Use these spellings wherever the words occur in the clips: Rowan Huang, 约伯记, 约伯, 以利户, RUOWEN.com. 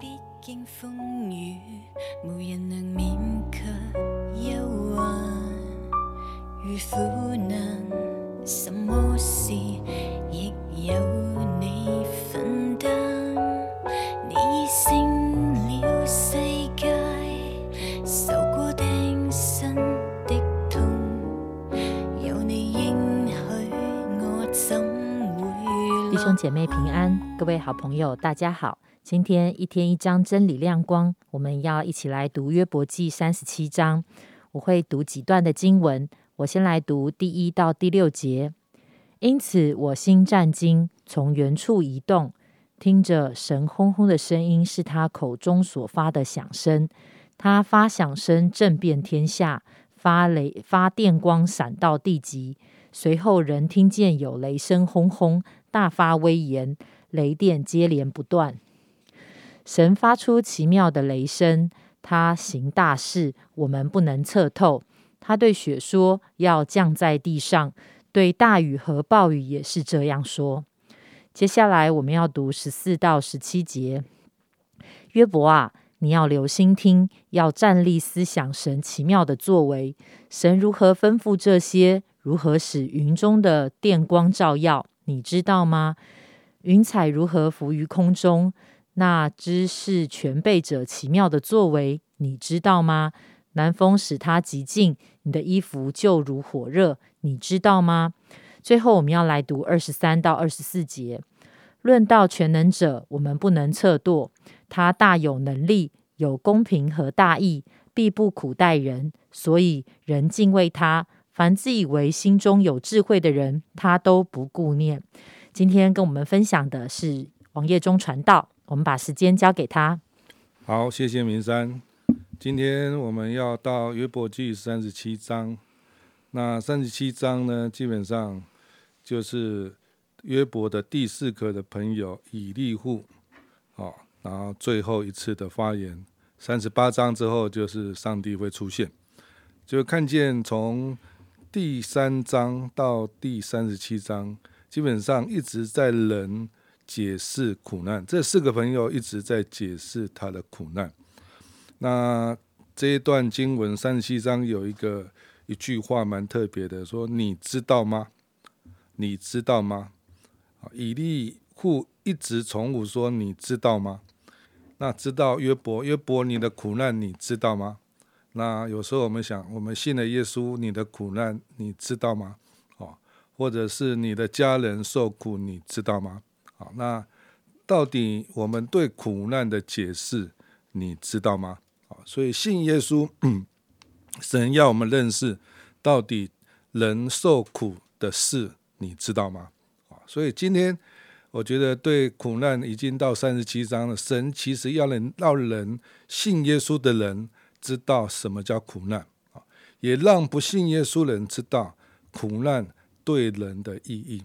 必經風雨，無人能免卻憂患與苦難，什麼事亦有你分擔，你勝了世界，受過釘身的痛，有你應許我怎會老。弟兄姐妹平安，各位好朋友大家好，今天一天一章真理亮光，我们要一起来读约伯记37章。我会读几段的经文，我先来读第1到第6节。因此我心战惊，从原处移动，听着神轰轰的声音，是他口中所发的响声。他发响声震遍天下，发电光闪到地极。随后人听见有雷声轰轰，大发威严，雷电接连不断。神发出奇妙的雷声，他行大事，我们不能测透。他对雪说要降在地上，对大雨和暴雨也是这样说。接下来我们要读14到17节。约伯啊，你要留心听，要站立思想神奇妙的作为，神如何吩咐这些，如何使云中的电光照耀，你知道吗？云彩如何浮于空中，那知识全备者奇妙的作为，你知道吗？南风使它极近，你的衣服就如火热，你知道吗？最后我们要来读23到24节。论到全能者，我们不能测度，他大有能力，有公平和大义，必不苦待人，所以人敬畏他。凡自以为心中有智慧的人，他都不顾念。今天跟我们分享的是王业忠传道，我们把时间交给他。好，谢谢明山。今天我们要到约伯记37章。那37章呢，基本上就是约伯的第4个的朋友以利户，然后最后一次的发言。38章之后就是上帝会出现，就看见从第3章到第37章，基本上一直在人解释苦难，这4个朋友一直在解释他的苦难。那这一段经文37章有一句话蛮特别的，说你知道吗？你知道吗？以利户一直重复说你知道吗？那知道约伯你的苦难你知道吗？那有时候我们想，我们信了耶稣，你的苦难你知道吗？或者是你的家人受苦你知道吗？好，那到底我们对苦难的解释你知道吗？所以信耶稣，神要我们认识到底人受苦的事你知道吗？所以今天我觉得对苦难已经到37章了，神其实要让人信耶稣的人知道什么叫苦难，也让不信耶稣人知道苦难对人的意义。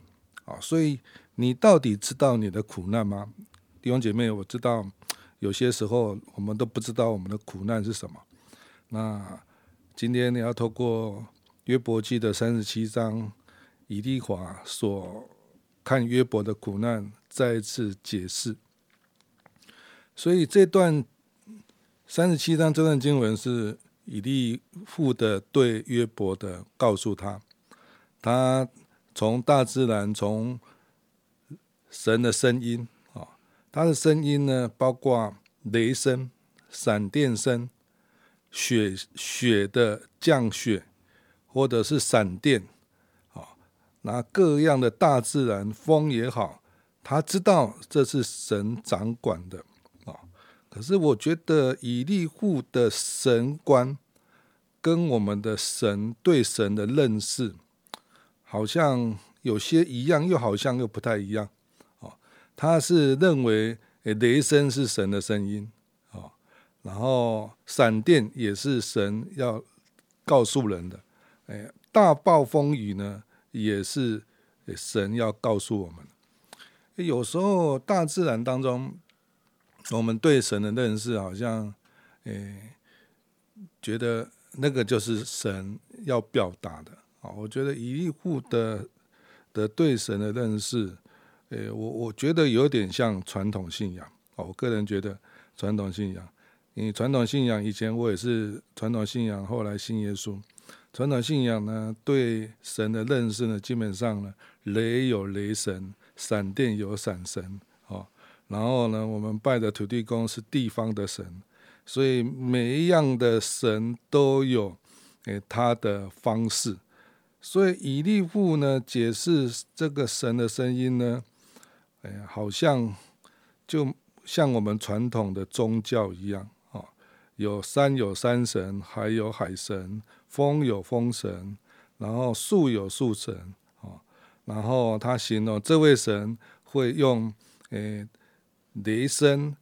所以你到底知道你的苦难吗？弟兄姐妹，我知道有些时候我们都不知道我们的苦难是什么。那今天你要透过约伯记的37章，以利华所看约伯的苦难再一次解释。所以这段37章这段经文是以利户的对约伯的告诉他，他从大自然，从神的声音，他的声音呢，包括雷声、闪电声、雪的降雪，或者是闪电，那各样的大自然，风也好，他知道这是神掌管的。可是我觉得以利户的神观跟我们的神对神的认识好像有些一样，又好像又不太一样。他是认为雷声是神的声音，然后闪电也是神要告诉人的，大暴风雨呢也是神要告诉我们。有时候大自然当中我们对神的认识好像觉得那个就是神要表达的。我觉得以利户的对神的认识，我觉得有点像传统信仰，我个人觉得传统信仰，因为传统信仰以前我也是传统信仰，后来信耶稣。传统信仰呢，对神的认识呢，基本上呢，雷有雷神，闪电有闪神，然后呢，我们拜的土地公是地方的神，所以每一样的神都有他的方式。所以以利户呢解释这个神的声音呢，好像就像我们传统的宗教一样，有山有山神，海有海神，风有风神，然后树有树神，然后他形容这位神会用雷声、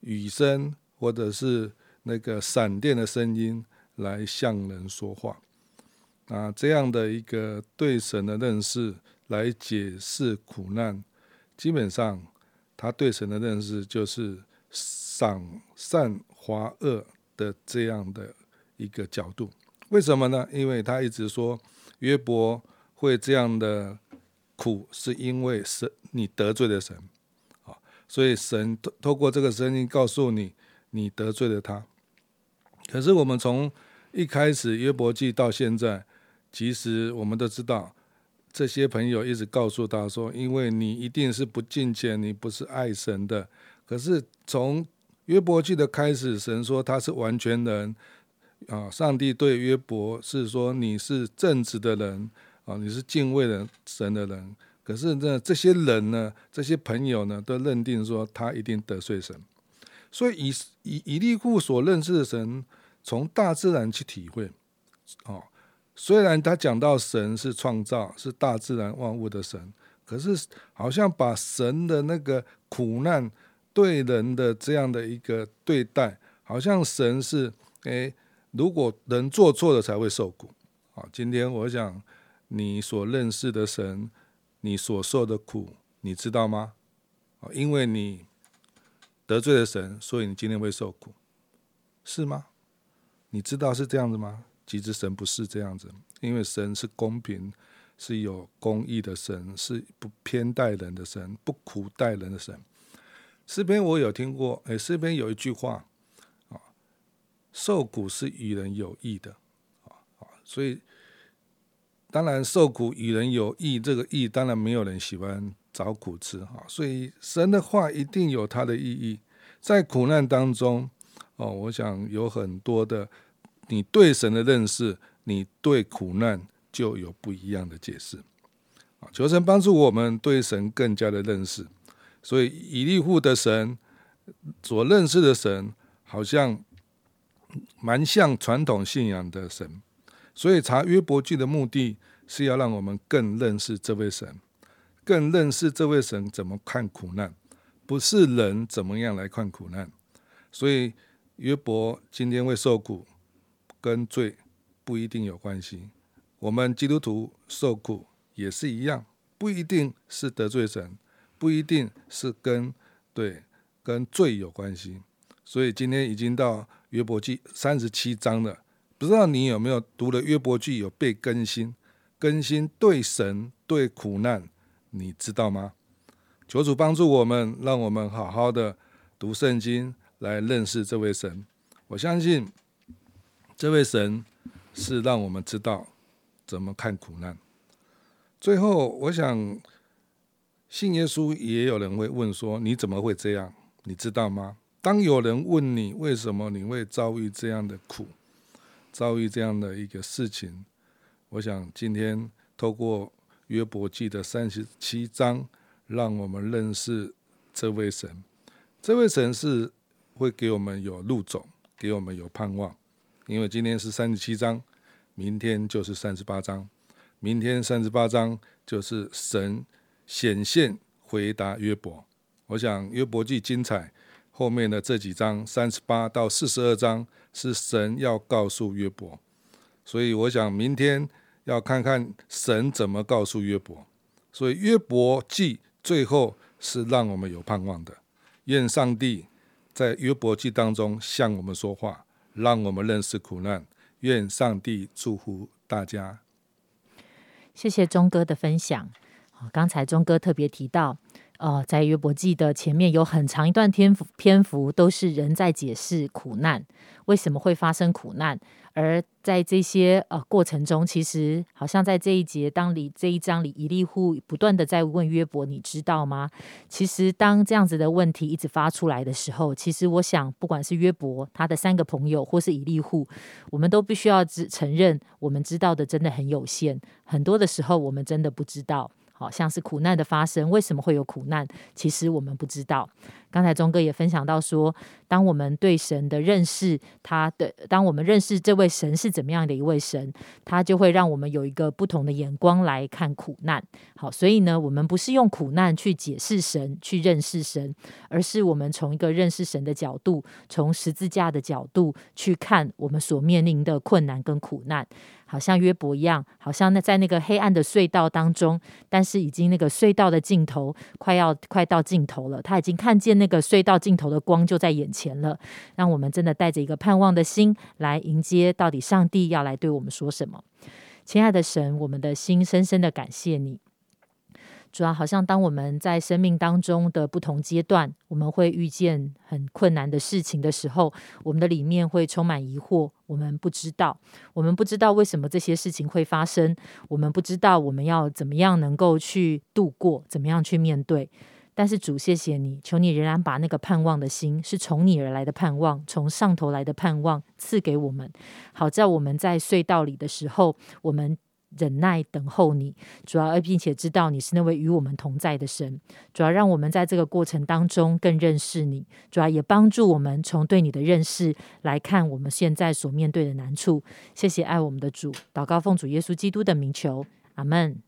雨声，或者是那个闪电的声音来向人说话。那这样的一个对神的认识来解释苦难，基本上他对神的认识就是赏善罚恶的这样的一个角度。为什么呢？因为他一直说约伯会这样的苦，是因为神你得罪了神，所以神透过这个声音告诉你，你得罪了他。可是我们从一开始约伯记到现在，其实我们都知道，这些朋友一直告诉他说，因为你一定是不敬虔，你不是爱神的。可是从约伯记的开始，神说他是完全人，上帝对约伯是说你是正直的人，你是敬畏神的人。可是呢，这些人呢，这些朋友呢，都认定说他一定得罪神。所以 以利户所认识的神，从大自然去体会，虽然他讲到神是创造，是大自然万物的神，可是好像把神的那个苦难对人的这样的一个对待，好像神是如果人做错了才会受苦。今天我想你所认识的神，你所受的苦你知道吗？因为你得罪了神，所以你今天会受苦，是吗？你知道是这样子吗？其实神不是这样子，因为神是公平，是有公义的神，是不偏待人的神，不苦待人的神。诗篇我有听过，诗篇有一句话，受苦是与人有益的。所以当然受苦与人有益，这个益当然没有人喜欢找苦吃，所以神的话一定有它的意义。在苦难当中，我想有很多的你对神的认识，你对苦难就有不一样的解释。求神帮助我们对神更加的认识。所以以利户的神所认识的神，好像蛮像传统信仰的神。所以查约伯记的目的是要让我们更认识这位神，更认识这位神怎么看苦难，不是人怎么样来看苦难。所以约伯今天会受苦，跟罪不一定有关系。我们基督徒受苦也是一样，不一定是得罪神，不一定是跟罪有关系。所以今天已经到约伯记37章了，不知道你有没有读了约伯记有被更新？更新对神对苦难，你知道吗？求主帮助我们，让我们好好的读圣经来认识这位神。我相信这位神是让我们知道怎么看苦难。最后我想信耶稣，也有人会问说，你怎么会这样？你知道吗？当有人问你为什么你会遭遇这样的苦，遭遇这样的一个事情，我想今天透过约伯记的37章，让我们认识这位神。这位神是会给我们有路走，给我们有盼望。因为今天是37章，明天就是38章，明天38章就是神显现回答约伯。我想约伯记精彩后面的这几章38到42章是神要告诉约伯，所以我想明天要看看神怎么告诉约伯。所以约伯记最后是让我们有盼望的。愿上帝在约伯记当中向我们说话，让我们认识苦难。愿上帝祝福大家。谢谢钟哥的分享。刚才钟哥特别提到在约伯记的前面有很长一段篇幅都是人在解释苦难，为什么会发生苦难，而在这些过程中，其实好像在这一节这一章里，以利户不断的在问约伯，你知道吗？其实当这样子的问题一直发出来的时候，其实我想不管是约伯他的三个朋友或是以利户，我们都必须要承认我们知道的真的很有限，很多的时候我们真的不知道，好像是苦难的发生，为什么会有苦难，其实我们不知道。刚才钟哥也分享到说，当我们对神的认识，当我们认识这位神是怎么样的一位神，他就会让我们有一个不同的眼光来看苦难。好，所以呢，我们不是用苦难去解释神，去认识神，而是我们从一个认识神的角度，从十字架的角度去看我们所面临的困难跟苦难。好像约伯一样，好像在那个黑暗的隧道当中，但是已经那个隧道的尽头快到尽头了，他已经看见那个隧道尽头的光就在眼前了。让我们真的带着一个盼望的心来迎接到底上帝要来对我们说什么。亲爱的神，我们的心深深的感谢你，主要好像当我们在生命当中的不同阶段，我们会遇见很困难的事情的时候，我们的里面会充满疑惑，我们不知道为什么这些事情会发生，我们不知道我们要怎么样能够去度过，怎么样去面对。但是主，谢谢你，求你仍然把那个盼望的心，是从你而来的盼望，从上头来的盼望赐给我们，好在我们在隧道里的时候，我们忍耐等候你，主要并且知道你是那位与我们同在的神。主要让我们在这个过程当中更认识你，主要也帮助我们从对你的认识来看我们现在所面对的难处。谢谢爱我们的主，祷告奉主耶稣基督的名求，阿们。